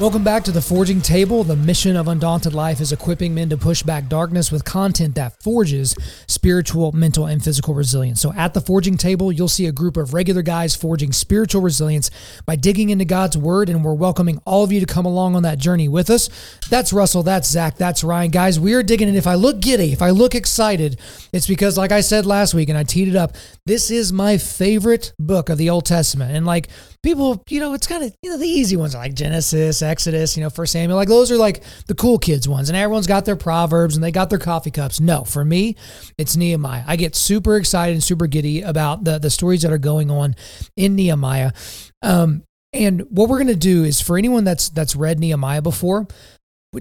Welcome back to The Forging Table. The mission of Undaunted Life is equipping men to push back darkness with content that forges spiritual, mental, and physical resilience. So at The Forging Table, you'll see a group of regular guys forging spiritual resilience by digging into God's Word, and we're welcoming all of you to come along on that journey with us. That's Russell, that's Zach, that's Ryan. Guys, we are digging in. If I look giddy, if I look excited, it's because, like I said last week, and I teed it up, this is my favorite book of the Old Testament. And like people, you know, it's kind of, you know, the easy ones are like Genesis, Exodus, you know, First Samuel, like those are like the cool kids ones, and everyone's got their Proverbs and they got their coffee cups. No, for me, it's Nehemiah. I get super excited and super giddy about the stories that are going on in Nehemiah. And what we're going to do is, for anyone that's read Nehemiah before,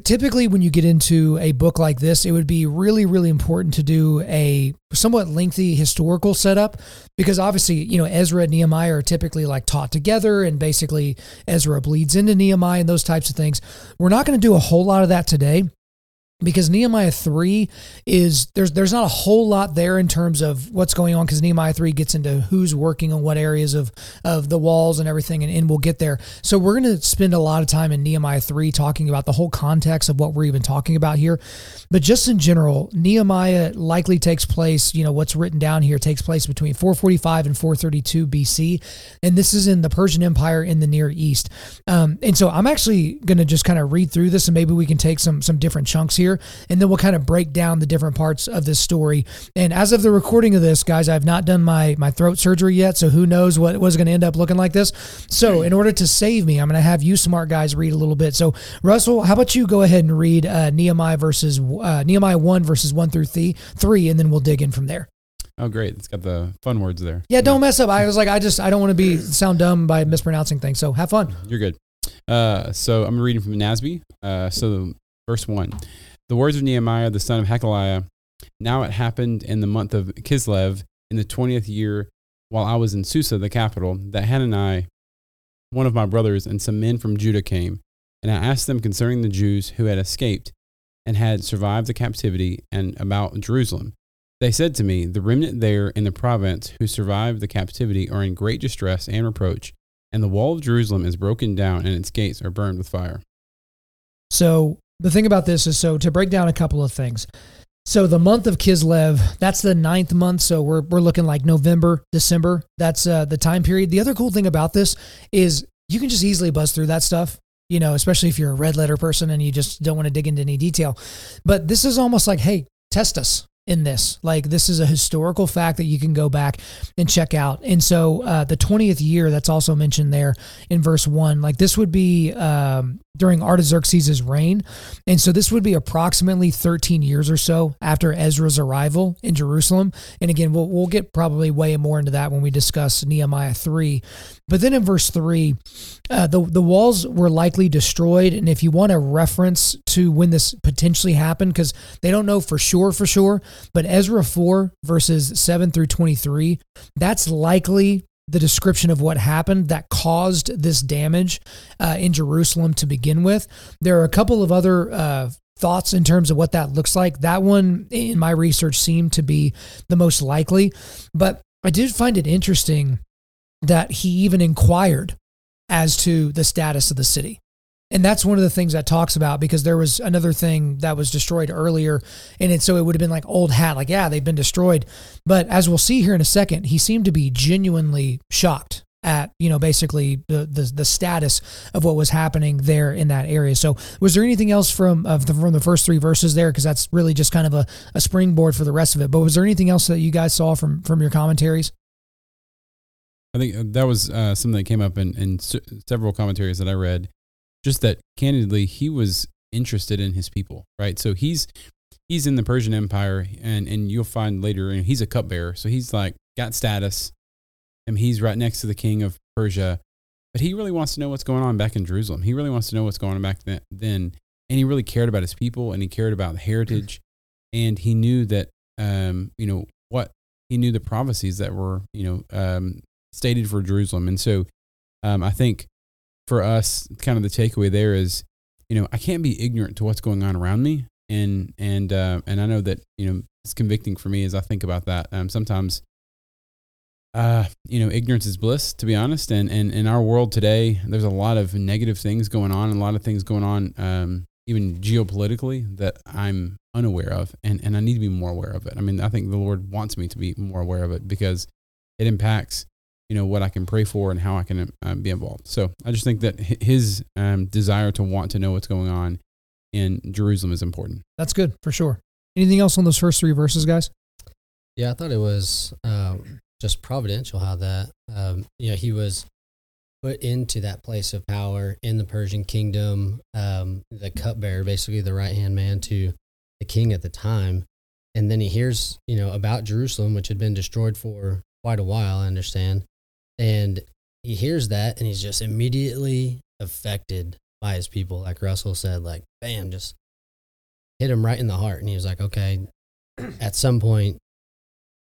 typically when you get into a book like this, it would be really, really important to do a somewhat lengthy historical setup, because obviously, you know, Ezra and Nehemiah are typically like taught together, and basically Ezra bleeds into Nehemiah and those types of things. We're not going to do a whole lot of that today, because Nehemiah 3 is, there's not a whole lot there in terms of what's going on, because Nehemiah 3 gets into who's working on what areas of the walls and everything, and we'll get there. So we're going to spend a lot of time in Nehemiah 3 talking about the whole context of what we're even talking about here. But just in general, Nehemiah likely takes place, you know, what's written down here takes place between 445 and 432 BC, and this is in the Persian Empire in the Near East. And so I'm actually going to just kind of read through this, and maybe we can take some different chunks here. And then we'll kind of break down the different parts of this story. And as of the recording of this, guys, I've not done my throat surgery yet, so who knows what was going to end up looking like this. So in order to save me, I'm going to have you smart guys read a little bit. So Russell, how about you go ahead and read Nehemiah 1 verses 1 through 3, and then we'll dig in from there. Oh, great. It's got the fun words there. Yeah, don't mess up. I was like, I don't want to sound dumb by mispronouncing things, so have fun. You're good. So I'm reading from NASB. So verse 1. The words of Nehemiah, the son of Hachaliah. Now it happened in the month of Kislev, in the 20th year, while I was in Susa, the capital, that Hanani, one of my brothers, and some men from Judah came. And I asked them concerning the Jews who had escaped and had survived the captivity, and about Jerusalem. They said to me, the remnant there in the province who survived the captivity are in great distress and reproach, and the wall of Jerusalem is broken down, and its gates are burned with fire. So the thing about this is, so to break down a couple of things. So the month of Kislev, that's the 9th month. So we're looking like November, December. That's the time period. The other cool thing about this is you can just easily buzz through that stuff, you know, especially if you're a red letter person and you just don't want to dig into any detail. But this is almost like, hey, test us in this. Like, this is a historical fact that you can go back and check out. And so the 20th year, that's also mentioned there in verse 1, like this would be during Artaxerxes' reign. And so this would be approximately 13 years or so after Ezra's arrival in Jerusalem. And again, we'll get probably way more into that when we discuss Nehemiah 3. But then in verse 3, the walls were likely destroyed. And if you want a reference to when this potentially happened, because they don't know for sure, but Ezra 4 verses 7 through 23, that's likely the description of what happened that caused this damage in Jerusalem to begin with. There are a couple of other thoughts in terms of what that looks like. That one, in my research, seemed to be the most likely, but I did find it interesting that he even inquired as to the status of the city. And that's one of the things that talks about, because there was another thing that was destroyed earlier. And so it would have been like old hat, like, yeah, they've been destroyed. But as we'll see here in a second, he seemed to be genuinely shocked at, you know, basically the status of what was happening there in that area. So was there anything else from the first three verses there? Because that's really just kind of a springboard for the rest of it. But was there anything else that you guys saw from your commentaries? I think that was something that came up in several commentaries that I read. Just that, candidly, he was interested in his people, right? So he's in the Persian Empire, and you'll find later, and he's a cupbearer, so he's like got status, and he's right next to the king of Persia. But he really wants to know what's going on back in Jerusalem. He really wants to know what's going on back then, and he really cared about his people, and he cared about the heritage. And he knew that, he knew the prophecies that were, stated for Jerusalem. And so, I think for us, kind of the takeaway there is, I can't be ignorant to what's going on around me. And I know that, it's convicting for me as I think about that. Sometimes, ignorance is bliss, to be honest. And in our world today, there's a lot of negative things going on, and a lot of things going on, even geopolitically, that I'm unaware of, and I need to be more aware of it. I mean, I think the Lord wants me to be more aware of it, because it impacts, what I can pray for and how I can be involved. So I just think that his desire to want to know what's going on in Jerusalem is important. That's good, for sure. Anything else on those first three verses, guys? Yeah, I thought it was just providential how that, he was put into that place of power in the Persian kingdom, the cupbearer, basically the right-hand man to the king at the time. And then he hears, about Jerusalem, which had been destroyed for quite a while, I understand. And he hears that, and he's just immediately affected by his people. Like Russell said, like, bam, just hit him right in the heart. And he was like, okay, at some point,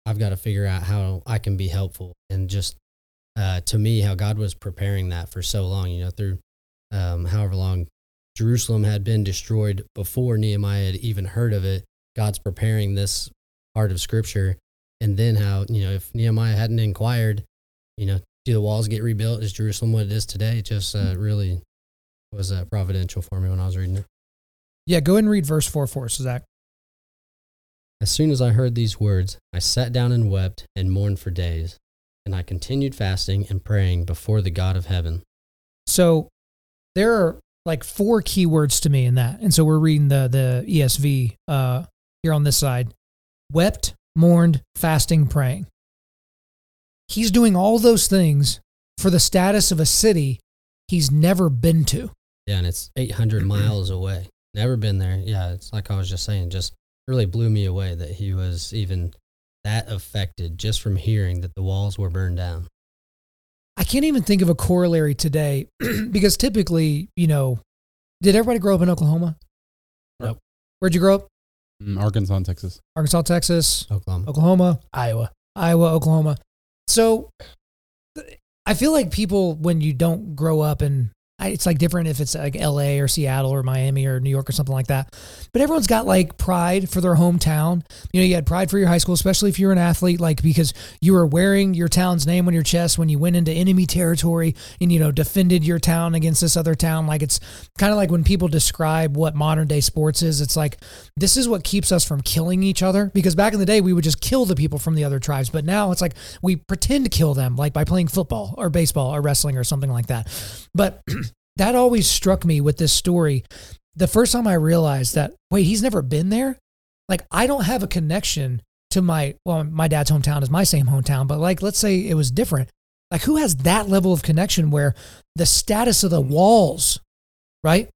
I've got to figure out how I can be helpful. And just to me, how God was preparing that for so long, through however long Jerusalem had been destroyed before Nehemiah had even heard of it. God's preparing this part of Scripture. And then how, if Nehemiah hadn't inquired, do the walls get rebuilt? Is Jerusalem what it is today? It just really was providential for me when I was reading it. Yeah, go ahead and read verse 4 for us, Zach. As soon as I heard these words, I sat down and wept and mourned for days, and I continued fasting and praying before the God of heaven. So there are like four key words to me in that. And so we're reading the ESV here on this side. Wept, mourned, fasting, praying. He's doing all those things for the status of a city he's never been to. Yeah, and it's 800 miles away. Never been there. Yeah, it's like I was just saying, just really blew me away that he was even that affected just from hearing that the walls were burned down. I can't even think of a corollary today because typically, did everybody grow up in Oklahoma? Nope. Where'd you grow up? Arkansas and Texas. Arkansas, Texas. Oklahoma. Iowa, Oklahoma. So I feel like people, when you don't grow up in, it's like different if it's like LA or Seattle or Miami or New York or something like that. But everyone's got like pride for their hometown. You had pride for your high school, especially if you're an athlete, like because you were wearing your town's name on your chest when you went into enemy territory and, defended your town against this other town. Like it's kind of like when people describe what modern day sports is, it's like, this is what keeps us from killing each other. Because back in the day, we would just kill the people from the other tribes. But now it's like we pretend to kill them, like by playing football or baseball or wrestling or something like that. But that always struck me with this story. The first time I realized that, wait, he's never been there. Like I don't have a connection to my dad's hometown is my same hometown, but like, let's say it was different. Like who has that level of connection where the status of the walls, right,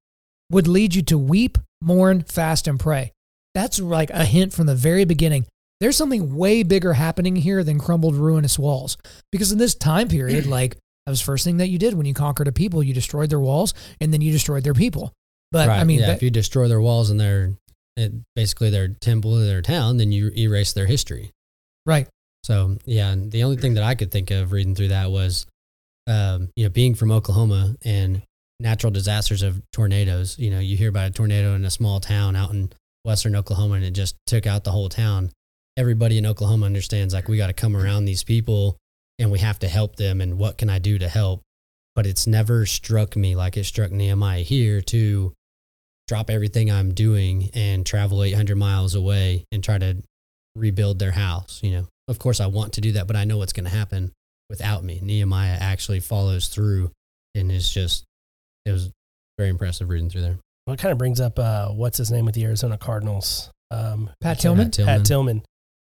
would lead you to weep, mourn, fast, and pray. That's like a hint from the very beginning. There's something way bigger happening here than crumbled, ruinous walls. Because in this time period, like, that was the first thing that you did when you conquered a people. You destroyed their walls, and then you destroyed their people. But right. I mean, if you destroy their walls and basically their temple, their town, then you erase their history. Right. So yeah, and the only thing that I could think of reading through that was, being from Oklahoma and natural disasters of tornadoes. You hear about a tornado in a small town out in western Oklahoma, and it just took out the whole town. Everybody in Oklahoma understands like we got to come around these people. And we have to help them, and what can I do to help? But it's never struck me like it struck Nehemiah here to drop everything I'm doing and travel 800 miles away and try to rebuild their house. Of course I want to do that, but I know what's going to happen without me. Nehemiah actually follows through, and it was very impressive reading through there. Well, it kind of brings up what's his name with the Arizona Cardinals, Pat Tillman.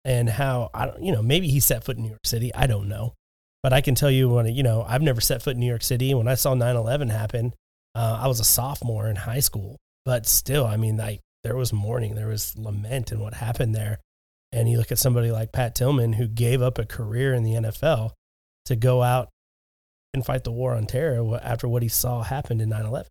And how, maybe he set foot in New York City. I don't know. But I can tell you when, I've never set foot in New York City. When I saw 9/11 happen, I was a sophomore in high school. But still, I mean, like there was mourning. There was lament in what happened there. And you look at somebody like Pat Tillman, who gave up a career in the NFL to go out and fight the war on terror after what he saw happened in 9/11.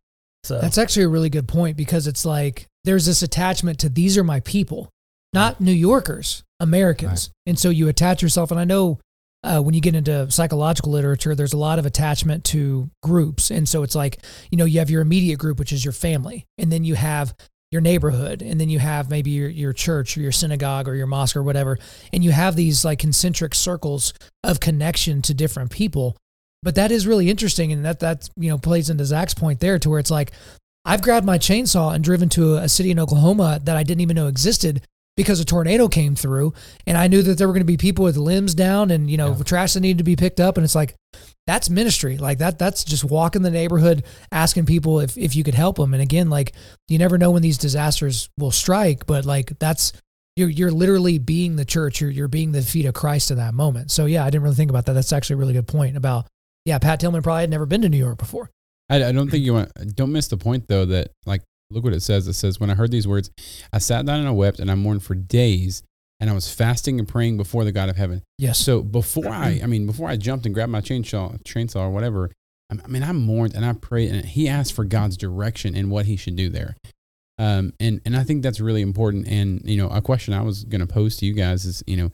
So that's actually a really good point, because it's like there's this attachment to these are my people. not New Yorkers, Americans. Right. And so you attach yourself. And I know when you get into psychological literature, there's a lot of attachment to groups. And so it's like, you know, you have your immediate group, which is your family. And then you have your neighborhood. And then you have maybe your church or your synagogue or your mosque or whatever. And you have these like concentric circles of connection to different people. But that is really interesting. And that, you know, plays into Zach's point there to where it's like, I've grabbed my chainsaw and driven to a city in Oklahoma that I didn't even know existed because a tornado came through, and I knew that there were going to be people with limbs down and, you know, trash that needed to be picked up. And it's like, that's ministry. Like that's just walking the neighborhood, asking people if you could help them. And again, like, you never know when these disasters will strike, but like, that's, you're literally being the church. You're being the feet of Christ in that moment. So yeah, I didn't really think about that. That's actually a really good point about, Pat Tillman probably had never been to New York before. I don't think you want, don't miss the point though, that like, look what it says. It says, when I heard these words, I sat down and I wept and I mourned for days, and I was fasting and praying before the God of heaven. Yes. So before I jumped and grabbed my chainsaw or whatever, I mean, I mourned and I prayed, and he asked for God's direction and what he should do there. And I think that's really important. And, you know, a question I was going to pose to you guys is, you know,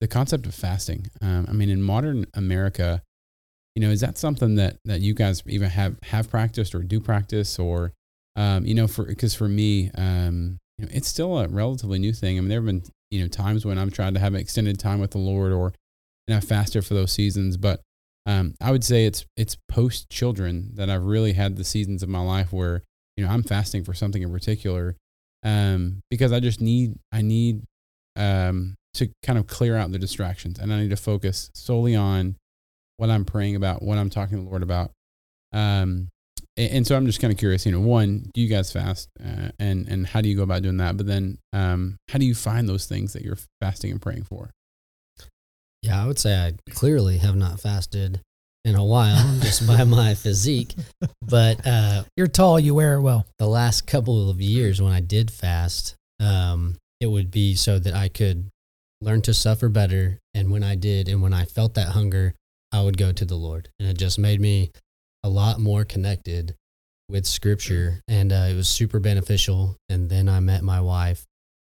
the concept of fasting. I mean, in modern America, you know, is that something that you guys even have practiced or do practice or, you know, because for me, you know, it's still a relatively new thing. I mean, there have been, you know, times when I've tried to have extended time with the Lord and I've fasted for those seasons. But I would say it's post children that I've really had the seasons of my life where, you know, I'm fasting for something in particular because I just need to kind of clear out the distractions, and I need to focus solely on what I'm praying about, what I'm talking to the Lord about. And so I'm just kind of curious, you know, one, do you guys fast and how do you go about doing that? But then how do you find those things that you're fasting and praying for? Yeah, I would say I clearly have not fasted in a while just by my physique. But you're tall, you wear it well. The last couple of years when I did fast, it would be so that I could learn to suffer better. And when I did, and when I felt that hunger, I would go to the Lord. And it just made me a lot more connected with scripture, and it was super beneficial. And then I met my wife,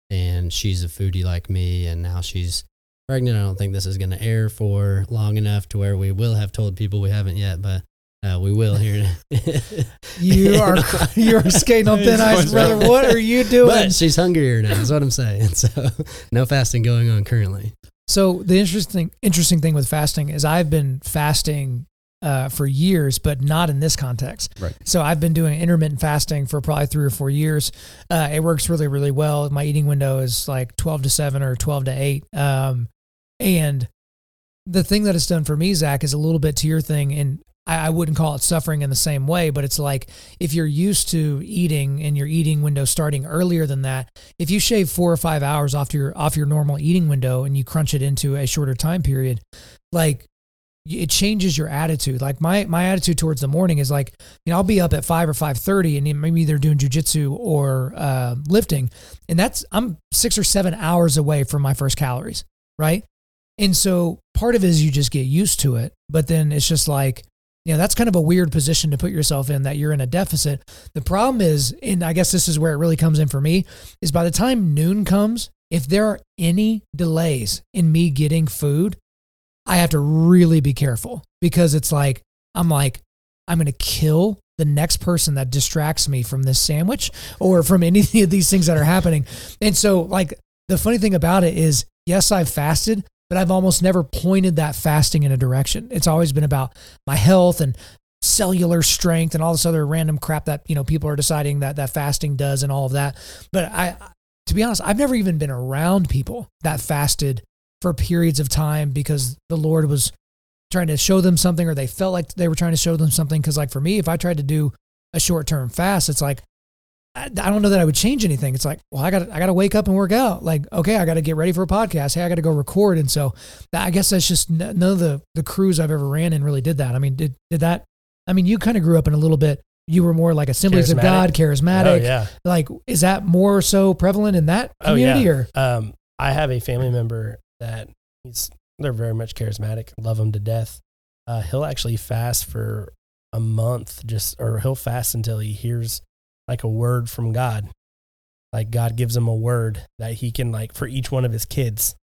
and she's a foodie like me, and now she's pregnant. I don't think this is going to air for long enough to where we will have told people. We haven't yet, but we will here. You're skating on thin ice, brother. What are you doing? But she's hungrier now is what I'm saying. So no fasting going on currently. So the interesting thing with fasting is I've been fasting for years, but not in this context. Right. So I've been doing intermittent fasting for probably 3 or 4 years. It works really, really well. My eating window is like 12 to 7 or 12 to 8. And the thing that it's done for me, Zach, is a little bit to your thing. And I wouldn't call it suffering in the same way, but it's like if you're used to eating and your eating window starting earlier than that, if you shave 4 or 5 hours off your normal eating window and you crunch it into a shorter time period, like, it changes your attitude. Like my attitude towards the morning is like, you know, I'll be up at 5 or 5:30 and maybe they're doing jujitsu or lifting. And I'm 6 or 7 hours away from my first calories. Right. And so part of it is you just get used to it, but then it's just like, you know, that's kind of a weird position to put yourself in, that you're in a deficit. The problem is, and I guess this is where it really comes in for me, is by the time noon comes, if there are any delays in me getting food, I have to really be careful, because it's like, I'm going to kill the next person that distracts me from this sandwich or from any of these things that are happening. And so like the funny thing about it is, yes, I've fasted, but I've almost never pointed that fasting in a direction. It's always been about my health and cellular strength and all this other random crap that, you know, people are deciding that fasting does and all of that. But to be honest, I've never even been around people that fasted for periods of time because the Lord was trying to show them something, or they felt like they were trying to show them something. Cause like for me, if I tried to do a short-term fast, it's like, I don't know that I would change anything. It's like, well, I gotta wake up and work out. Like, okay, I gotta get ready for a podcast. Hey, I gotta go record. And so I guess that's just none of the crews I've ever ran in really did that. I mean, did that, I mean, you kind of grew up in a little bit, you were more like Assemblies of God, charismatic. Oh, yeah. Like, is that more so prevalent in that community? Oh, yeah. Or? I have a family member that they're very much charismatic, love them to death. He'll actually fast for a month, or he'll fast until he hears like a word from God. like God gives him a word that he can, like, for each one of his kids,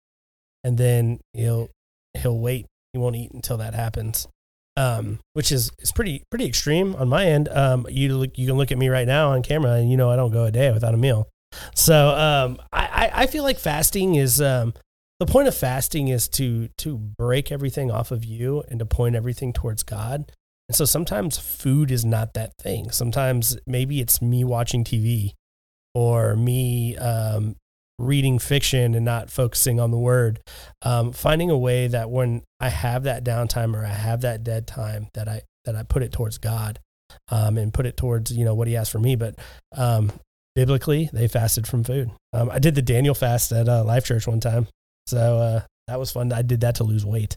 and then he'll wait. He won't eat until that happens, which is pretty extreme on my end. You can look at me right now on camera, and I don't go a day without a meal. So I feel like fasting is the point of fasting is to break everything off of you and to point everything towards God. And so sometimes food is not that thing. Sometimes maybe it's me watching TV or me reading fiction and not focusing on the word, finding a way that when I have that downtime or I have that dead time that I put it towards God, and put it towards, what he asked for me. But biblically, they fasted from food. I did the Daniel fast at Life Church one time. So that was fun. I did that to lose weight.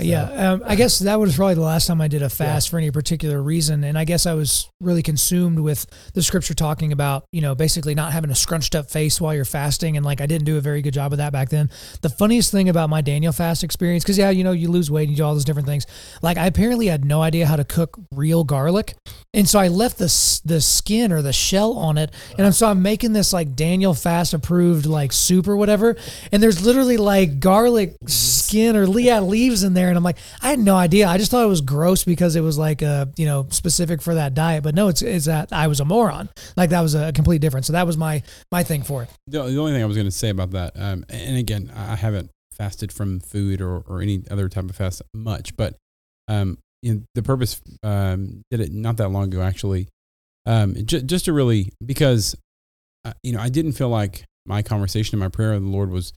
So, yeah. I guess that was probably the last time I did a fast for any particular reason. And I guess I was really consumed with the scripture talking about, basically not having a scrunched up face while you're fasting. And I didn't do a very good job of that back then. The funniest thing about my Daniel fast experience, because you lose weight and you do all those different things. I apparently had no idea how to cook real garlic. And so I left the skin or the shell on it. And I'm making this Daniel fast approved soup or whatever. And there's literally garlic skin or leaves in there. And I'm I had no idea. I just thought it was gross because it was specific for that diet. But no, it's that I was a moron. That was a complete difference. So that was my thing for it. The only thing I was going to say about that, and again, I haven't fasted from food or any other type of fast much, but the purpose, did it not that long ago, actually, just to really, because, I didn't feel like my conversation and my prayer of the Lord was,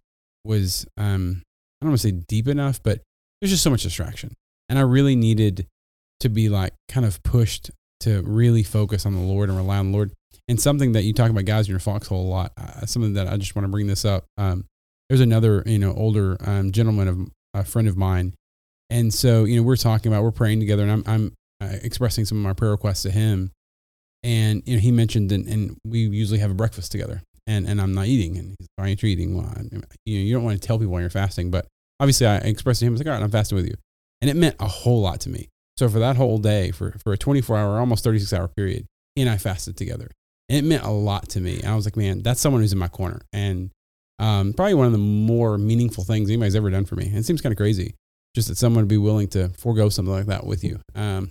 I don't want to say deep enough, but there's just so much distraction. And I really needed to be kind of pushed to really focus on the Lord and rely on the Lord. And something that you talk about guys in your foxhole a lot, something that I just want to bring this up. There's another, older, gentleman of a friend of mine. And so, we're talking about, we're praying together, and I'm expressing some of my prayer requests to him. And, he mentioned, and we usually have a breakfast together, and I'm not eating. And he's like, "Why aren't you eating?" Well, you don't want to tell people while you're fasting, but obviously I expressed to him, I was like, "All right, I'm fasting with you." And it meant a whole lot to me. So for that whole day, for a 24-hour, almost 36-hour period, he and I fasted together. And it meant a lot to me. And I was like, man, that's someone who's in my corner. And probably one of the more meaningful things anybody's ever done for me. And it seems kind of crazy, just that someone would be willing to forego something like that with you.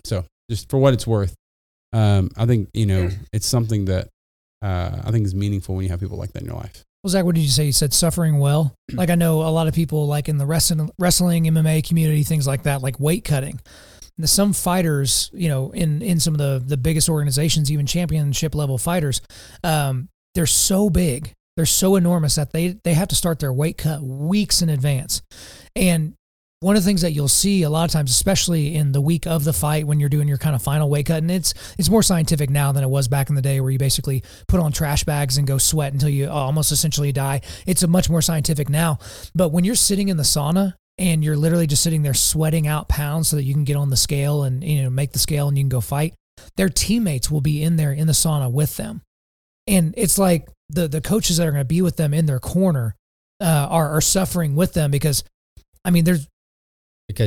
So just for what it's worth, I think, it's something that I think is meaningful when you have people like that in your life. Well, Zach, what did you say? You said suffering well. I know a lot of people in the wrestling, MMA community, things like that, weight cutting. Some fighters, in some of the biggest organizations, even championship level fighters, they're so big, they're so enormous that they have to start their weight cut weeks in advance. And one of the things that you'll see a lot of times, especially in the week of the fight, when you're doing your kind of final weight cut, and it's more scientific now than it was back in the day, where you basically put on trash bags and go sweat until you almost essentially die. It's a much more scientific now. But when you're sitting in the sauna and you're literally just sitting there sweating out pounds so that you can get on the scale and make the scale and you can go fight, their teammates will be in there in the sauna with them. And it's the coaches that are going to be with them in their corner are suffering with them because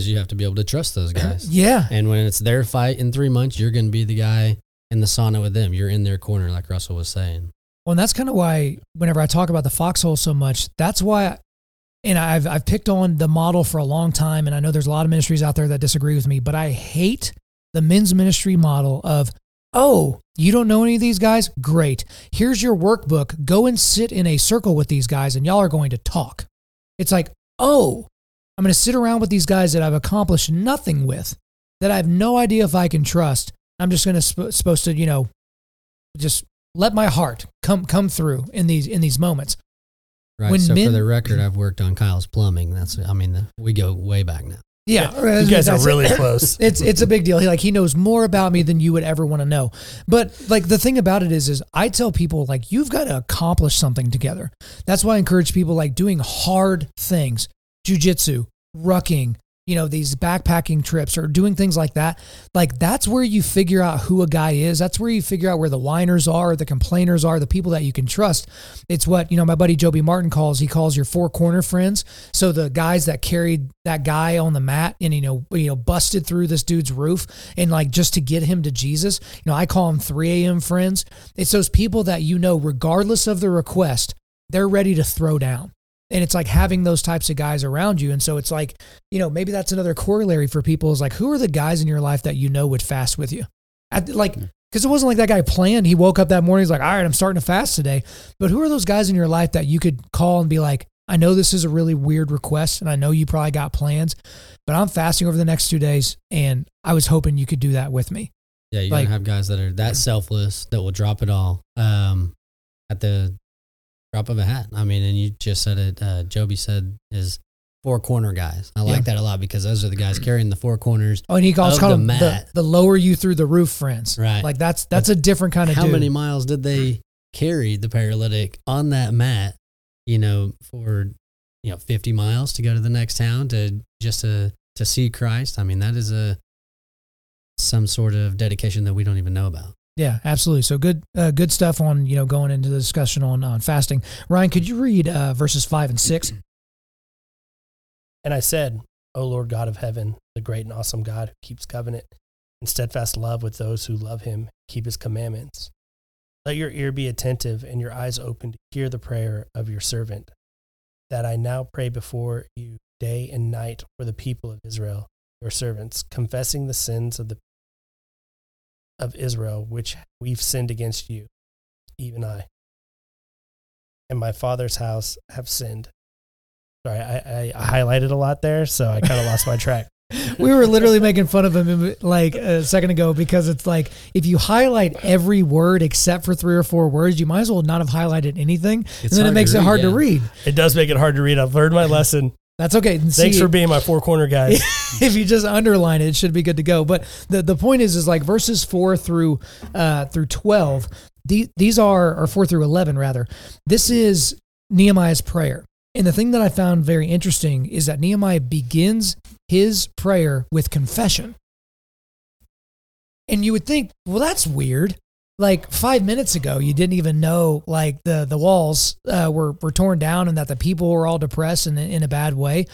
you have to be able to trust those guys. Yeah. And when it's their fight in 3 months, you're going to be the guy in the sauna with them. You're in their corner, like Russell was saying. Well, and that's kind of why whenever I talk about the foxhole so much, that's why, and I've picked on the model for a long time, and I know there's a lot of ministries out there that disagree with me, but I hate the men's ministry model of, "Oh, you don't know any of these guys? Great. Here's your workbook. Go and sit in a circle with these guys, and y'all are going to talk." It's "Oh, I'm going to sit around with these guys that I've accomplished nothing with, that I have no idea if I can trust. I'm just going to supposed to, just let my heart come through in these moments." Right. When for the record, I've worked on Kyle's plumbing. We go way back now. Yeah. You guys are really close. It's a big deal. He knows more about me than you would ever want to know. But the thing about it is I tell people you've got to accomplish something together. That's why I encourage people doing hard things. Jiu-jitsu, rucking, you know, these backpacking trips or doing things like that, like that's where you figure out who a guy is. That's where you figure out where the whiners are, the complainers are, the people that you can trust. It's what, you know, my buddy Joby Martin calls your four corner friends. So the guys that carried that guy on the mat and, you know, busted through this dude's roof and like just to get him to Jesus, you know, I call them 3 a.m. friends. It's those people that, you know, regardless of the request, they're ready to throw down. And it's like having those types of guys around you. And so it's like, you know, maybe that's another corollary for people is like, who are the guys in your life that, you know, would fast with you? Because it wasn't like that guy planned. He woke up that morning. He's like, all right, I'm starting to fast today. But who are those guys in your life that you could call and be like, I know this is a really weird request and I know you probably got plans, but I'm fasting over the next 2 days and I was hoping you could do that with me. Yeah. You're going to have guys that are that selfless that will drop it all at the drop of a hat. I mean, and you just said it, Joby said his four corner guys. I like that a lot because those are the guys carrying the four corners. Oh, and he calls them the lower you through the roof friends. Right. Like that's a different kind of dude. How many miles did they carry the paralytic on that mat, you know, for, you know, 50 miles to go to the next town to see Christ? I mean, that is some sort of dedication that we don't even know about. Yeah, absolutely. So good stuff on, you know, going into the discussion on fasting. Ryan, could you read verses 5 and 6? And I said, O Lord God of heaven, the great and awesome God who keeps covenant and steadfast love with those who love him, keep his commandments. Let your ear be attentive and your eyes open to hear the prayer of your servant, that I now pray before you day and night for the people of Israel, your servants, confessing the sins of the of Israel, which we've sinned against you, even I, and my father's house have sinned. Sorry, I highlighted a lot there, so I kind of lost my track. We were literally making fun of him like a second ago because it's like if you highlight every word except for 3 or 4 words, you might as well not have highlighted anything, and then it makes it hard to read. It does make it hard to read. I've learned my lesson. That's okay. Thanks for being my four corner guy. If you just underline it, it should be good to go. But the point is like verses 4 through 12, these are, or 4 through 11 rather, this is Nehemiah's prayer. And the thing that I found very interesting is that Nehemiah begins his prayer with confession. And you would think, well, that's weird. Like 5 minutes ago, you didn't even know like the walls were torn down and that the people were all depressed and in a bad way.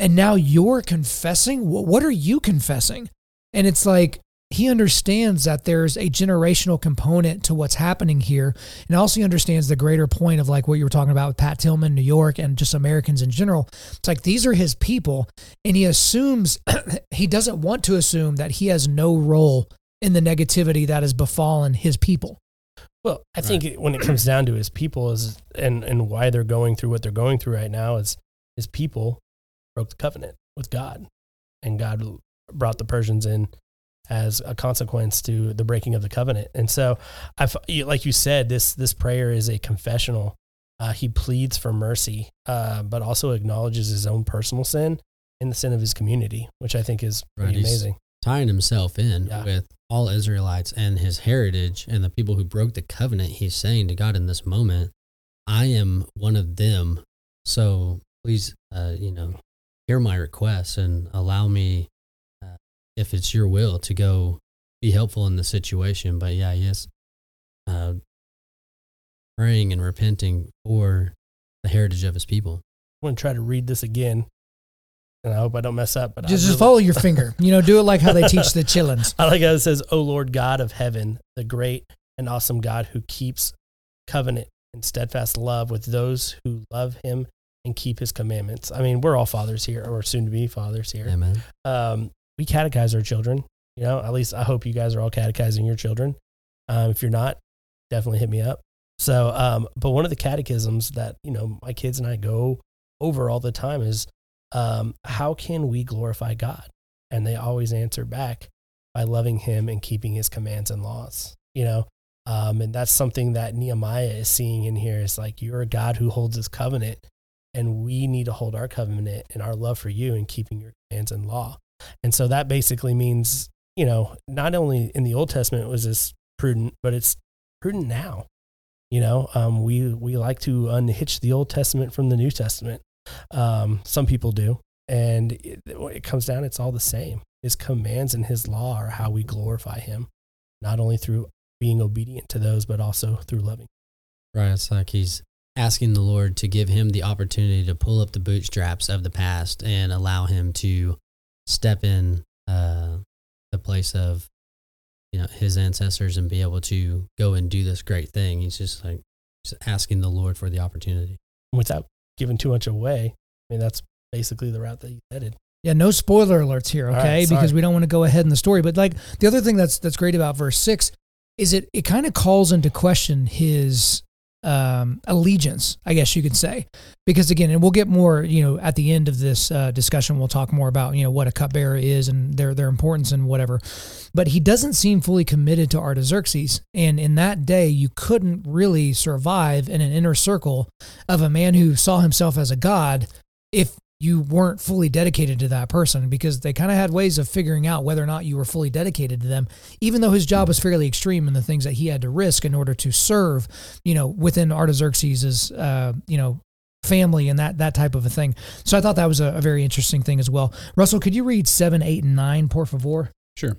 And now you're confessing. What are you confessing? And it's like he understands that there's a generational component to what's happening here. And also he understands the greater point of like what you were talking about with Pat Tillman, New York, and just Americans in general. It's like these are his people. And he assumes he doesn't want to assume that he has no role in the negativity that has befallen his people. Well, I think when it comes down to his people is and why they're going through what they're going through right now is his people broke the covenant with God, and God brought the Persians in as a consequence to the breaking of the covenant. And so, like you said, this prayer is a confessional. He pleads for mercy, but also acknowledges his own personal sin and the sin of his community, which I think is pretty amazing. Tying himself in with all Israelites and his heritage and the people who broke the covenant. He's saying to God in this moment, I am one of them. So please, hear my requests and allow me, if it's your will, to go be helpful in the situation. But praying and repenting for the heritage of his people. I'm going to try to read this again. And I hope I don't mess up. But just follow your finger. You know, do it like how they teach the chillins. I like how it says, O Lord God of heaven, the great and awesome God who keeps covenant and steadfast love with those who love him and keep his commandments. I mean, we're all fathers here, or soon to be fathers here. Amen. We catechize our children. You know, at least I hope you guys are all catechizing your children. If you're not, definitely hit me up. So, but one of the catechisms that, you know, my kids and I go over all the time is, how can we glorify God? And they always answer back by loving him and keeping his commands and laws, you know? And that's something that Nehemiah is seeing in here. It's like, you're a God who holds his covenant, and we need to hold our covenant and our love for you and keeping your commands and law. And so that basically means, you know, not only in the Old Testament was this prudent, but it's prudent now. You know, we like to unhitch the Old Testament from the New Testament. Some people do, And when it comes down, it's all the same. His commands and his law are how we glorify him, not only through being obedient to those, but also through loving. Right. It's like he's asking the Lord to give him the opportunity to pull up the bootstraps of the past and allow him to step in the place of, you know, his ancestors and be able to go and do this great thing. He's just like asking the Lord for the opportunity. Without giving too much away, I mean, that's basically the route that he headed. Yeah, no spoiler alerts here, okay? Right, because we don't want to go ahead in the story. But like the other thing that's great about verse 6 is it kind of calls into question his allegiance, I guess you could say. Because again, and we'll get more, you know, at the end of this discussion, we'll talk more about, you know, what a cupbearer is and their importance and whatever. But he doesn't seem fully committed to Artaxerxes. And in that day, you couldn't really survive in an inner circle of a man who saw himself as a god if you weren't fully dedicated to that person, because they kind of had ways of figuring out whether or not you were fully dedicated to them, even though his job was fairly extreme in the things that he had to risk in order to serve, you know, within Artaxerxes' you know, family and that type of a thing. So I thought that was a very interesting thing as well. Russell, could you read 7, 8, and 9, por favor? Sure.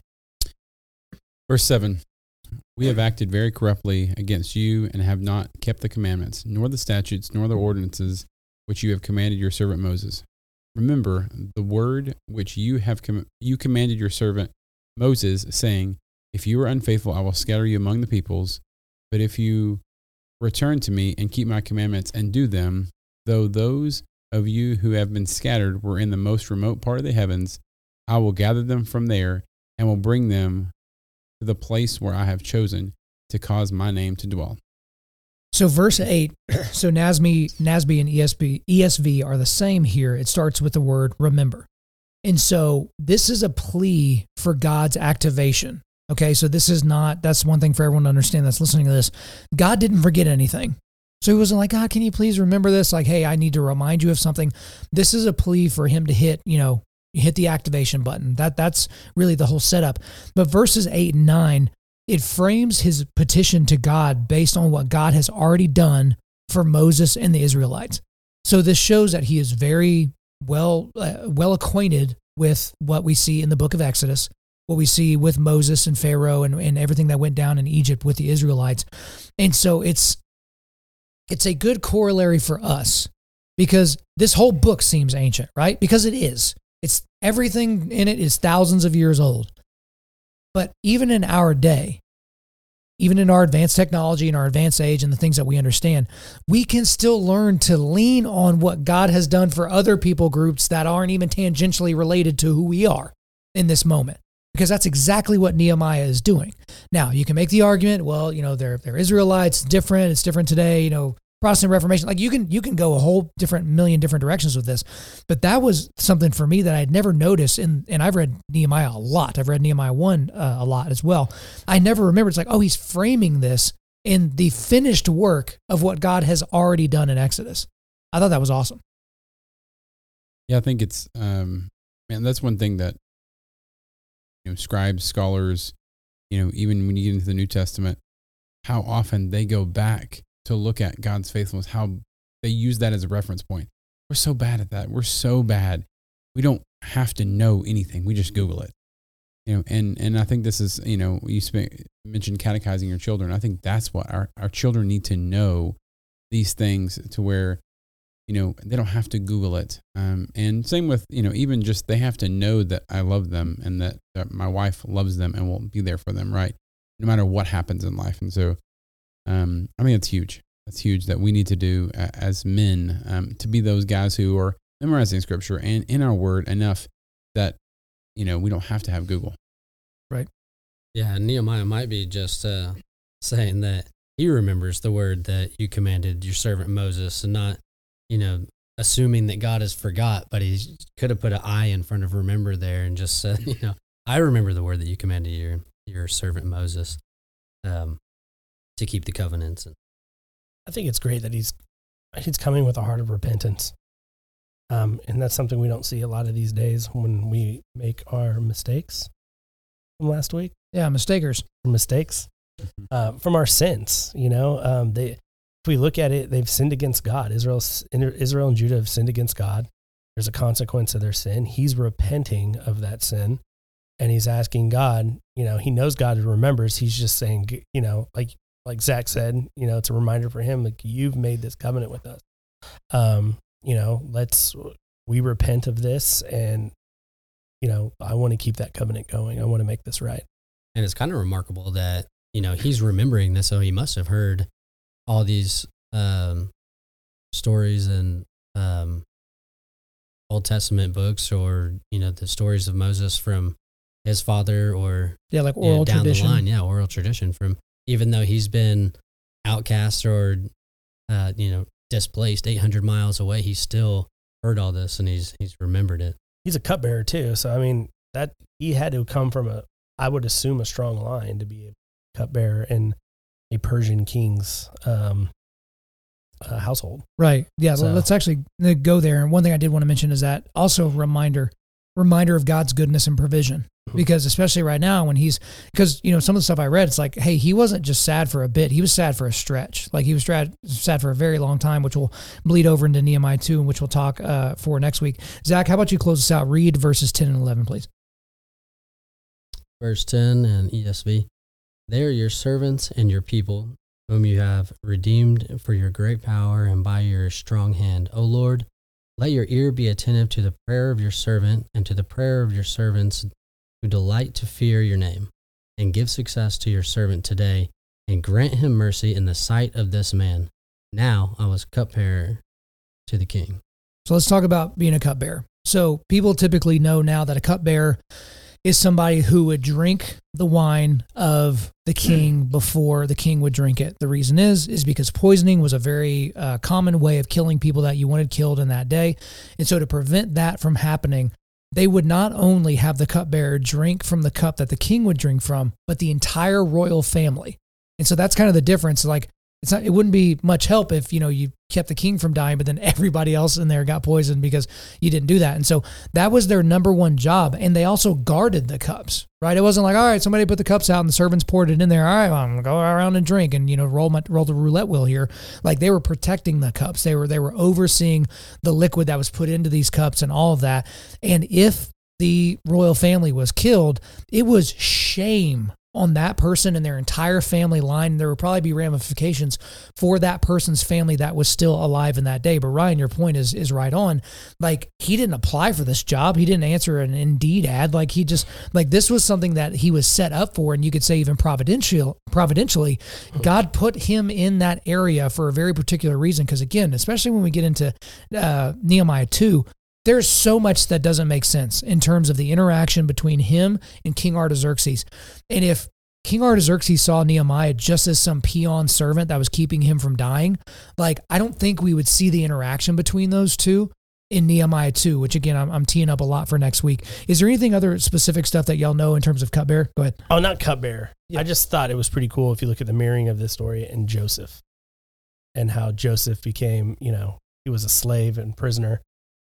Verse 7, we have acted very corruptly against you and have not kept the commandments, nor the statutes, nor the ordinances, which you have commanded your servant Moses. Remember the word which you have commanded your servant Moses, saying, if you are unfaithful, I will scatter you among the peoples. But if you return to me and keep my commandments and do them, though those of you who have been scattered were in the most remote part of the heavens, I will gather them from there and will bring them to the place where I have chosen to cause my name to dwell. So verse 8, so NASB and ESV are the same here. It starts with the word remember. And so this is a plea for God's activation. Okay, so this is not, that's one thing for everyone to understand that's listening to this. God didn't forget anything. So he wasn't like, God, can you please remember this? Like, hey, I need to remind you of something. This is a plea for him to hit, you know, hit the activation button. That's really the whole setup. But verses 8 and 9, it frames his petition to God based on what God has already done for Moses and the Israelites. So this shows that he is very well acquainted with what we see in the book of Exodus, what we see with Moses and Pharaoh and everything that went down in Egypt with the Israelites. And so it's a good corollary for us, because this whole book seems ancient, right? Because it is. It's everything in it is thousands of years old. But even in our day, even in our advanced technology and our advanced age and the things that we understand, we can still learn to lean on what God has done for other people groups that aren't even tangentially related to who we are in this moment, because that's exactly what Nehemiah is doing. Now, you can make the argument, well, you know, they're Israelites, different, it's different today, you know, Protestant Reformation, like you can go a whole different million different directions with this. But that was something for me that I had never noticed. And I've read Nehemiah a lot. I've read Nehemiah 1 a lot as well. I never remember. It's like, oh, he's framing this in the finished work of what God has already done in Exodus. I thought that was awesome. Yeah, I think it's, man, that's one thing that, you know, scribes, scholars, you know, even when you get into the New Testament, how often they go back to look at God's faithfulness, how they use that as a reference point. We're so bad at that. We're so bad. We don't have to know anything. We just Google it, you know. And I think this is, you know, you mentioned catechizing your children. I think that's what our children need to know, these things, to where, you know, they don't have to Google it. And same with, you know, even just they have to know that I love them and that my wife loves them and will be there for them, right? No matter what happens in life. And so, I mean, it's huge. That's huge that we need to do as men, to be those guys who are memorizing scripture and in our word enough that, you know, we don't have to have Google. Right. Yeah. Nehemiah might be just saying that he remembers the word that you commanded your servant Moses, and not, you know, assuming that God has forgot, but he could have put an I in front of remember there and just said, you know, I remember the word that you commanded your servant Moses. To keep the covenants. I think it's great that he's coming with a heart of repentance. And that's something we don't see a lot of these days when we make our mistakes from last week. Yeah, mistakes from our sins. You know, if we look at it, they've sinned against God. Israel and Judah have sinned against God. There's a consequence of their sin. He's repenting of that sin. And he's asking God, you know, he knows God remembers. He's just saying, you know, like Zach said, you know, it's a reminder for him, like, you've made this covenant with us. You know, we repent of this, and, you know, I want to keep that covenant going. I want to make this right. And it's kind of remarkable that, you know, he's remembering this. So he must have heard all these stories and Old Testament books, or, you know, the stories of Moses from his father, or like oral down tradition. The line, oral tradition from, even though he's been outcast or displaced 800 miles away, he's still heard all this, and he's remembered it. He's a cupbearer too, so I mean that he had to come from a, I would assume, a strong line to be a cupbearer in a Persian king's household. Right. Yeah. So let's actually go there. And one thing I did want to mention is that also reminder of God's goodness and provision, because especially right now when because some of the stuff I read, it's like, hey, he wasn't just sad for a bit. He was sad for a stretch. Like he was sad for a very long time, which will bleed over into Nehemiah 2, and which we'll talk for next week. Zach, how about you close us out? Read verses 10 and 11, please. Verse 10 and ESV. They are your servants and your people, whom you have redeemed for your great power and by your strong hand. O Lord, let your ear be attentive to the prayer of your servant and to the prayer of your servants who delight to fear your name, and give success to your servant today, and grant him mercy in the sight of this man. Now I was cupbearer to the king. So let's talk about being a cupbearer. So people typically know now that a cupbearer is somebody who would drink the wine of the king before the king would drink it. The reason is because poisoning was a very common way of killing people that you wanted killed in that day. And so to prevent that from happening, they would not only have the cupbearer drink from the cup that the king would drink from, but the entire royal family. And so that's kind of the difference. Like, it wouldn't be much help if, you know, you kept the king from dying, but then everybody else in there got poisoned because you didn't do that. And so that was their number one job. And they also guarded the cups, right? It wasn't like, all right, somebody put the cups out and the servants poured it in there. All right, well, I'm going to go around and drink and, you know, roll the roulette wheel here. Like, they were protecting the cups. They were overseeing the liquid that was put into these cups and all of that. And if the royal family was killed, it was shame on that person and their entire family line. There would probably be ramifications for that person's family that was still alive in that day. But Ryan, your point is right on. Like, he didn't apply for this job. He didn't answer an Indeed ad. Like, he just, like, this was something that he was set up for. And you could say even providentially, God put him in that area for a very particular reason. Because again, especially when we get into Nehemiah 2, there's so much that doesn't make sense in terms of the interaction between him and King Artaxerxes. And if King Artaxerxes saw Nehemiah just as some peon servant that was keeping him from dying, like, I don't think we would see the interaction between those two in Nehemiah 2, which again, I'm teeing up a lot for next week. Is there anything other specific stuff that y'all know in terms of cupbearer? Go ahead. Oh, not cupbearer. Yeah. I just thought it was pretty cool if you look at the mirroring of this story in Joseph, and how Joseph became, you know, he was a slave and prisoner,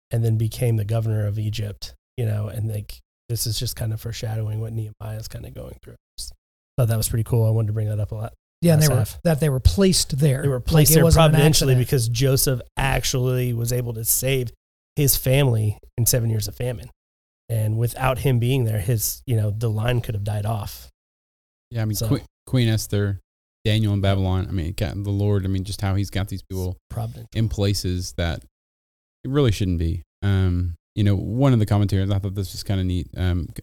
and then became the governor of Egypt, you know, and like, this is just kind of foreshadowing what Nehemiah is kind of going through. So I thought that was pretty cool. I wanted to bring that up a lot. Yeah, and they were placed there. They were placed there providentially because Joseph actually was able to save his family in 7 years of famine. And without him being there, his, you know, the line could have died off. Yeah, I mean, so, Queen Esther, Daniel in Babylon, I mean, the Lord, I mean, just how he's got these people in places that it really shouldn't be. You know, one of the commentaries, I thought this was kind of neat.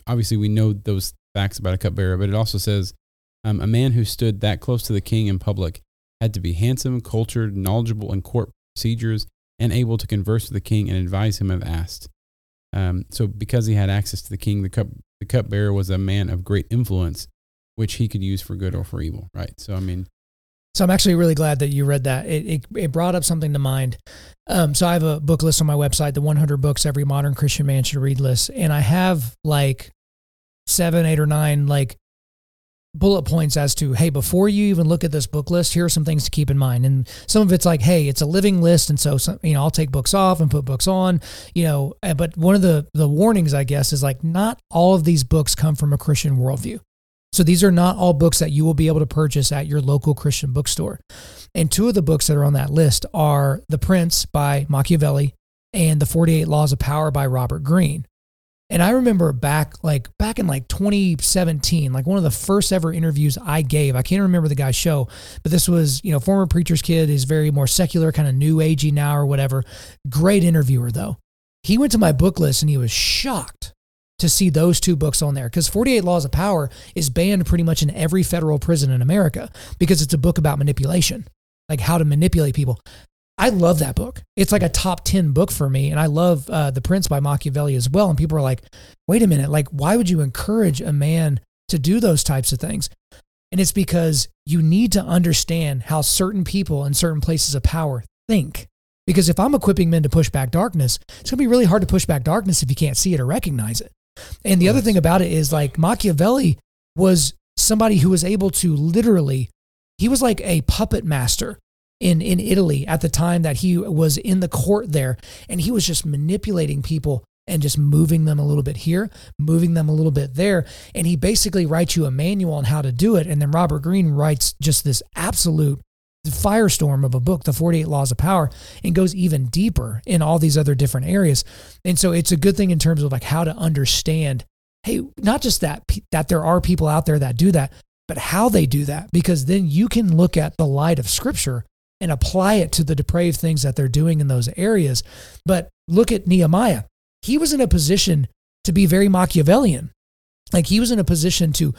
Obviously, we know those facts about a cupbearer, but it also says, a man who stood that close to the king in public had to be handsome, cultured, knowledgeable in court procedures, and able to converse with the king and advise him if asked. So because he had access to the king, the cupbearer was a man of great influence, which he could use for good or for evil, right? So, I mean... So I'm actually really glad that you read that. It brought up something to mind. So I have a book list on my website, the 100 books every modern Christian man should read list. And I have like 7, 8, or 9 like bullet points as to, hey, before you even look at this book list, here are some things to keep in mind. And some of it's like, hey, it's a living list. And so, you know, I'll take books off and put books on, you know, but one of the warnings, I guess, is like, not all of these books come from a Christian worldview. So these are not all books that you will be able to purchase at your local Christian bookstore. And two of the books that are on that list are The Prince by Machiavelli and The 48 Laws of Power by Robert Greene. And I remember back in 2017, one of the first ever interviews I gave, I can't remember the guy's show, but this was, former preacher's kid, is very more secular, kind of new agey now or whatever. Great interviewer though. He went to my book list and he was shocked to see those two books on there, because 48 Laws of Power is banned pretty much in every federal prison in America because it's a book about manipulation, like how to manipulate people. I love that book. It's like a top 10 book for me. And I love The Prince by Machiavelli as well. And people are like, wait a minute, why would you encourage a man to do those types of things? And it's because you need to understand how certain people in certain places of power think. Because if I'm equipping men to push back darkness, it's going to be really hard to push back darkness if you can't see it or recognize it. And the other thing about it is Machiavelli was somebody who was able to literally, he was like a puppet master in Italy at the time that he was in the court there. And he was just manipulating people and just moving them a little bit here, moving them a little bit there. And he basically writes you a manual on how to do it. And then Robert Greene writes just this absolute firestorm of a book, The 48 Laws of Power, and goes even deeper in all these other different areas. And so it's a good thing in terms of how to understand, hey, not just that there are people out there that do that, but how they do that, because then you can look at the light of Scripture and apply it to the depraved things that they're doing in those areas. But look at Nehemiah. He was in a position to be very Machiavellian. He was in a position to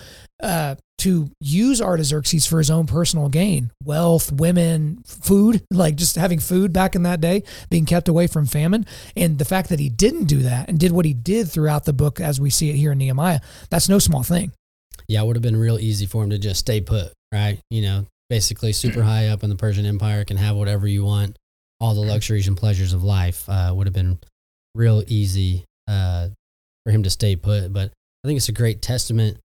use Artaxerxes for his own personal gain, wealth, women, food, just having food back in that day, being kept away from famine. And the fact that he didn't do that and did what he did throughout the book, as we see it here in Nehemiah, that's no small thing. Yeah, it would have been real easy for him to just stay put, right? Basically super high up in the Persian Empire, can have whatever you want. All the luxuries and pleasures of life would have been real easy for him to stay put. But I think it's a great testament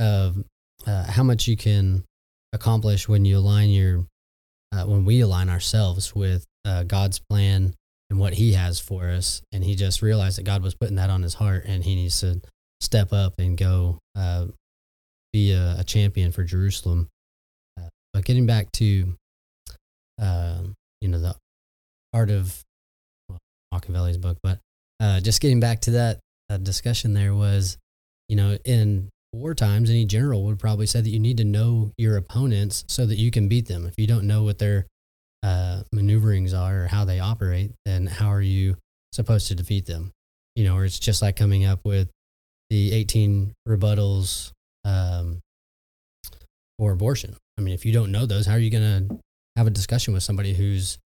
of how much you can accomplish when you align when we align ourselves with God's plan and what he has for us. And he just realized that God was putting that on his heart, and he needs to step up and go be a champion for Jerusalem. But getting back to, the art of Machiavelli's book, but just getting back to that discussion there was, in war times, any general would probably say that you need to know your opponents so that you can beat them. If you don't know what their maneuverings are or how they operate, then how are you supposed to defeat them? Or it's just like coming up with the 18 rebuttals for abortion. I mean, if you don't know those, how are you going to have a discussion with somebody who's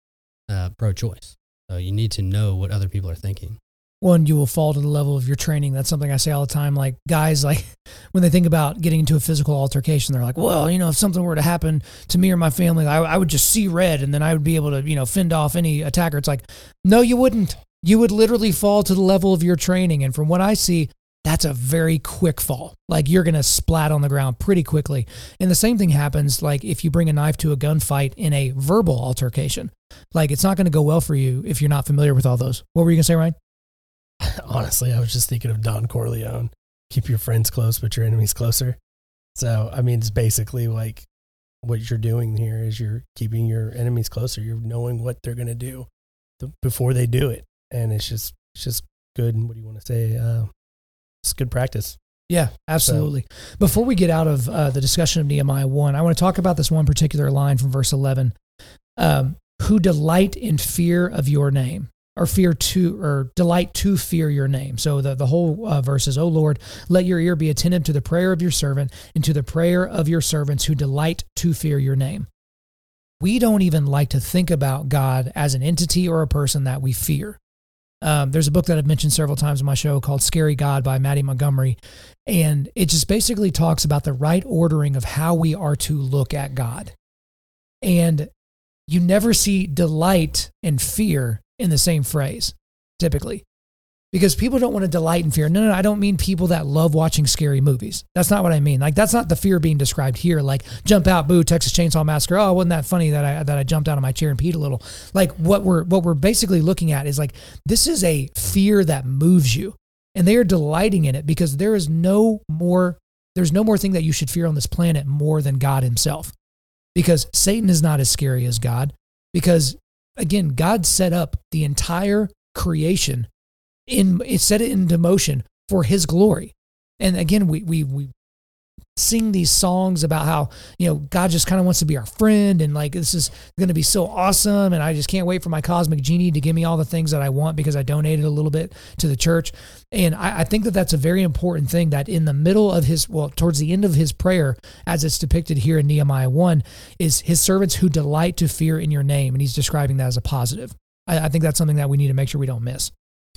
pro-choice? So you need to know what other people are thinking. Well, and you will fall to the level of your training. That's something I say all the time. Guys, when they think about getting into a physical altercation, they're like, well, if something were to happen to me or my family, I would just see red, and then I would be able to, fend off any attacker. It's like, no, you wouldn't. You would literally fall to the level of your training. And from what I see, that's a very quick fall. You're going to splat on the ground pretty quickly. And the same thing happens, if you bring a knife to a gunfight in a verbal altercation. It's not going to go well for you if you're not familiar with all those. What were you going to say, Ryan? Honestly, I was just thinking of Don Corleone. Keep your friends close, but your enemies closer. So, it's basically what you're doing here is you're keeping your enemies closer. You're knowing what they're going to do before they do it. And it's just good. And what do you want to say? It's good practice. Yeah, absolutely. So, before we get out of the discussion of Nehemiah 1, I want to talk about this one particular line from verse 11, who delight in fear of your name, or delight to fear your name. So the whole verse is, O Lord, let your ear be attentive to the prayer of your servant and to the prayer of your servants who delight to fear your name. We don't even like to think about God as an entity or a person that we fear. There's a book that I've mentioned several times on my show called Scary God by Matty Montgomery. And it just basically talks about the right ordering of how we are to look at God. And you never see delight and fear in the same phrase, typically, because people don't want to delight in fear. No, I don't mean people that love watching scary movies. That's not what I mean. That's not the fear being described here. Jump out, boo, Texas Chainsaw Massacre. Oh, wasn't that funny that I jumped out of my chair and peed a little? What we're basically looking at is this is a fear that moves you, and they are delighting in it because there's no more thing that you should fear on this planet more than God himself, because Satan is not as scary as God, because again, God set up the entire creation, it set it into motion for his glory. And again, we sing these songs about how, you know, God just kind of wants to be our friend, and like, this is going to be so awesome, and I just can't wait for my cosmic genie to give me all the things that I want because I donated a little bit to the church. And I think that that's a very important thing, that in the middle of his, well, towards the end of his prayer, as it's depicted here in Nehemiah 1, is his servants who delight to fear in your name. And he's describing that as a positive. I think that's something that we need to make sure we don't miss.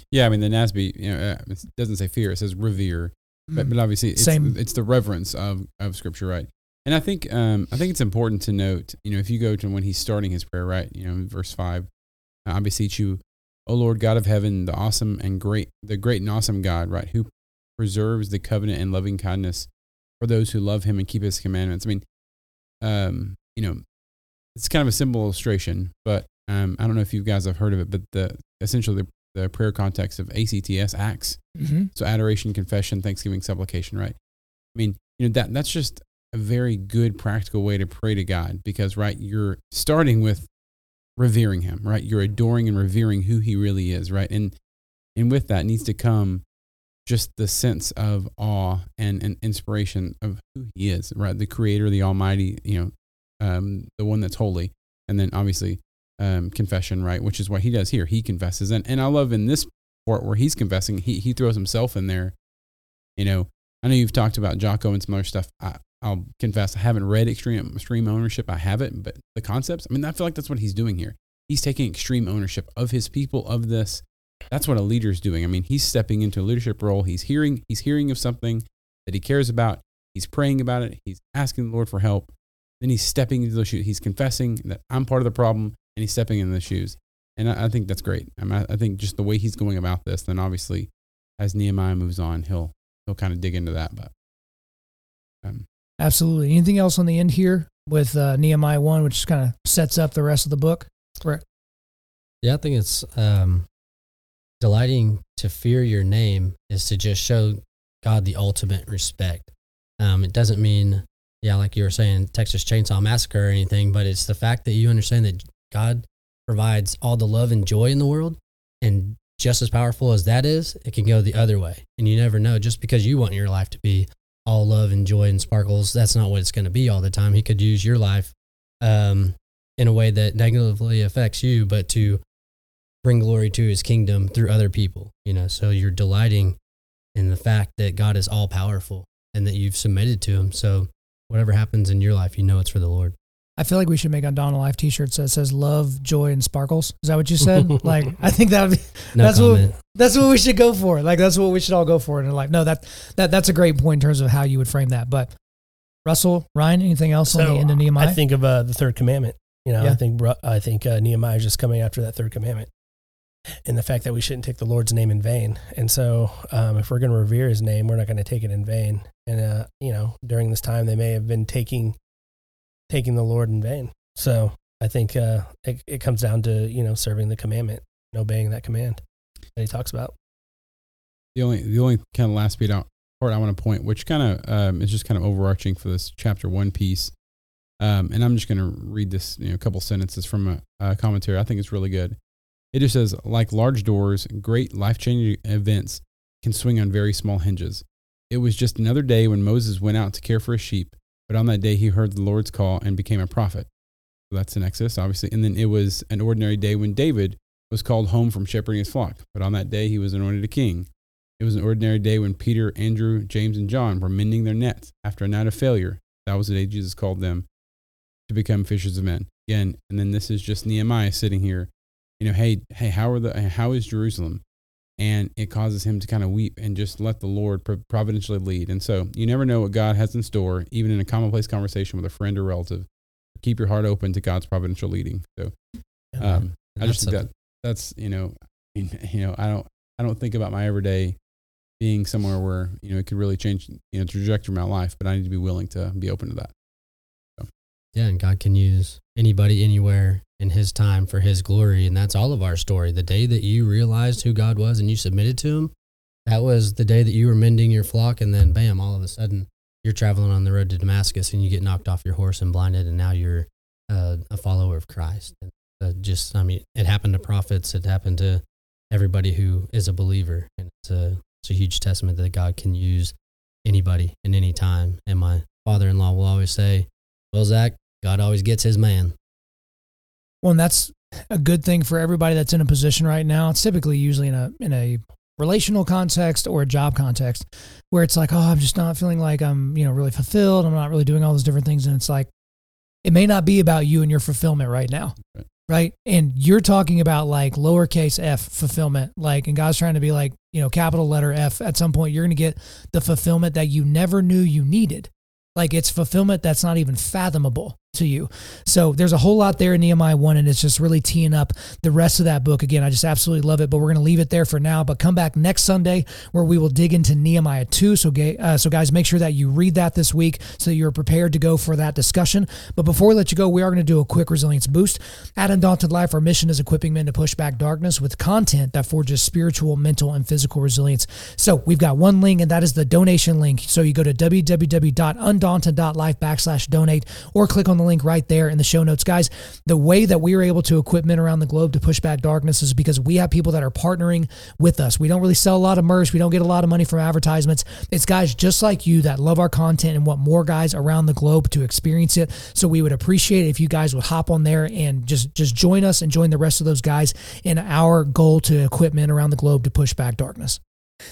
Yeah. I mean, the NASB, you know, it doesn't say fear, it says revere. But obviously it's the reverence of scripture, right? And I think it's important to note, you know, if you go to when he's starting his prayer, right, you know, in verse 5, I beseech you, O Lord God of heaven, the great and awesome God, right, who preserves the covenant and loving kindness for those who love him and keep his commandments. I mean, you know, it's kind of a simple illustration, but I don't know if you guys have heard of it, but essentially the prayer context of ACTS, acts. Mm-hmm. So adoration, confession, thanksgiving, supplication, right? I mean, you know, that's just a very good practical way to pray to God, because, right, you're starting with revering him, right? You're adoring and revering who he really is, right? And with that needs to come just the sense of awe and inspiration of who he is, right? The creator, the almighty, you know, the one that's holy. And then obviously, confession, right? Which is what he does here. He confesses. And I love in this part where he's confessing, he throws himself in there. You know, I know you've talked about Jocko and some other stuff. I'll confess, I haven't read Extreme Ownership. I haven't, but the concepts, I mean, I feel like that's what he's doing here. He's taking extreme ownership of his people, of this. That's what a leader's doing. I mean, he's stepping into a leadership role. He's hearing of something that he cares about. He's praying about it. He's asking the Lord for help. Then he's stepping into those shoes. He's confessing that I'm part of the problem. And he's stepping in the shoes. And I think that's great. I mean, I think just the way he's going about this, then obviously as Nehemiah moves on, he'll kind of dig into that. But absolutely. Anything else on the end here with Nehemiah 1, which kind of sets up the rest of the book? Correct. Yeah, I think it's delighting to fear your name is to just show God the ultimate respect. It doesn't mean, yeah, like you were saying, Texas Chainsaw Massacre or anything, but it's the fact that you understand that God provides all the love and joy in the world, and just as powerful as that is, it can go the other way. And you never know, just because you want your life to be all love and joy and sparkles, that's not what it's going to be all the time. He could use your life in a way that negatively affects you, but to bring glory to his kingdom through other people, you know. So you're delighting in the fact that God is all powerful and that you've submitted to him. So whatever happens in your life, you know it's for the Lord. I feel like we should make Undaunted Life t-shirts that says love, joy, and sparkles. Is that what you said? Like, I think that would be, that's what we should go for. Like, that's what we should all go for in life. No, that's a great point in terms of how you would frame that. But Russell, Ryan, anything else on the end of Nehemiah? I think of the third commandment. You know, yeah. I think Nehemiah is just coming after that third commandment, and the fact that we shouldn't take the Lord's name in vain. And so if we're going to revere his name, we're not going to take it in vain. And, you know, during this time, they may have been taking the Lord in vain. So I think it comes down to, you know, serving the commandment and obeying that command that he talks about. The only kind of last part I want to point, which kind of is just kind of overarching for this chapter one piece. And I'm just going to read this, you know, a couple sentences from a commentary. I think it's really good. It just says, like large doors, great life-changing events can swing on very small hinges. It was just another day when Moses went out to care for his sheep, but on that day he heard the Lord's call and became a prophet. So that's in Exodus, obviously. And then it was an ordinary day when David was called home from shepherding his flock, but on that day he was anointed a king. It was an ordinary day when Peter, Andrew, James, and John were mending their nets after a night of failure. That was the day Jesus called them to become fishers of men. Again, and then this is just Nehemiah sitting here, you know, hey, how is Jerusalem? And it causes him to kind of weep and just let the Lord providentially lead. And so you never know what God has in store, even in a commonplace conversation with a friend or relative. Keep your heart open to God's providential leading. So I just think that's, you know, I don't think about my everyday being somewhere where, you know, it could really change, you know, the trajectory of my life, but I need to be willing to be open to that. So. Yeah. And God can use anybody, anywhere, in his time for his glory. And that's all of our story. The day that you realized who God was and you submitted to him, that was the day that you were mending your flock. And then bam, all of a sudden you're traveling on the road to Damascus and you get knocked off your horse and blinded. And now you're a follower of Christ. And just, I mean, it happened to prophets. It happened to everybody who is a believer. And it's a huge testament that God can use anybody in any time. And my father-in-law will always say, well, Zach, God always gets his man. Well, and that's a good thing for everybody that's in a position right now. It's typically usually in a relational context or a job context where it's like, oh, I'm just not feeling like I'm, really fulfilled. I'm not really doing all those different things. And it's like, it may not be about you and your fulfillment right now. Right. And you're talking about like lowercase f fulfillment, like, and God's trying to be like, capital letter F. At some point, you're going to get the fulfillment that you never knew you needed. Like, it's fulfillment that's not even fathomable to you. So there's a whole lot there in Nehemiah 1, and it's just really teeing up the rest of that book. Again, I just absolutely love it, but we're going to leave it there for now. But come back next Sunday where we will dig into Nehemiah 2. So guys, make sure that you read that this week so that you're prepared to go for that discussion. But before we let you go, we are going to do a quick resilience boost. At Undaunted Life, our mission is equipping men to push back darkness with content that forges spiritual, mental, and physical resilience. So we've got one link, and that is the donation link. So you go to www.undaunted.life/donate or click on the link right there in the show notes. Guys, the way that we are able to equip men around the globe to push back darkness is because we have people that are partnering with us. We don't really sell a lot of merch. We don't get a lot of money from advertisements. It's guys just like you that love our content and want more guys around the globe to experience it. So we would appreciate it if you guys would hop on there and just join us and join the rest of those guys in our goal to equip men around the globe to push back darkness.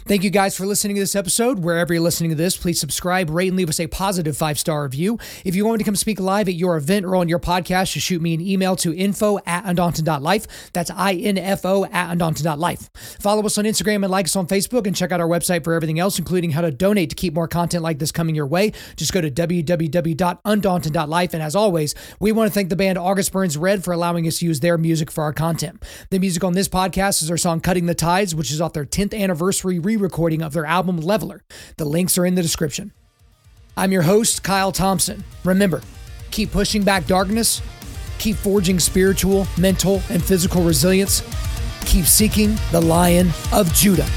Thank you guys for listening to this episode. Wherever you're listening to this, please subscribe, rate, and leave us a positive 5-star review. If you want me to come speak live at your event or on your podcast, just shoot me an email to info@undaunted.life. That's info@undaunted.life. Follow us on Instagram and like us on Facebook, and check out our website for everything else, including how to donate to keep more content like this coming your way. Just go to www.undaunted.life. And as always, we want to thank the band August Burns Red for allowing us to use their music for our content. The music on this podcast is our song Cutting the Tides, which is off their 10th anniversary re-recording of their album Leveler. The links are in the description. I'm your host, Kyle Thompson. Remember, keep pushing back darkness, keep forging spiritual, mental, and physical resilience, keep seeking the Lion of Judah.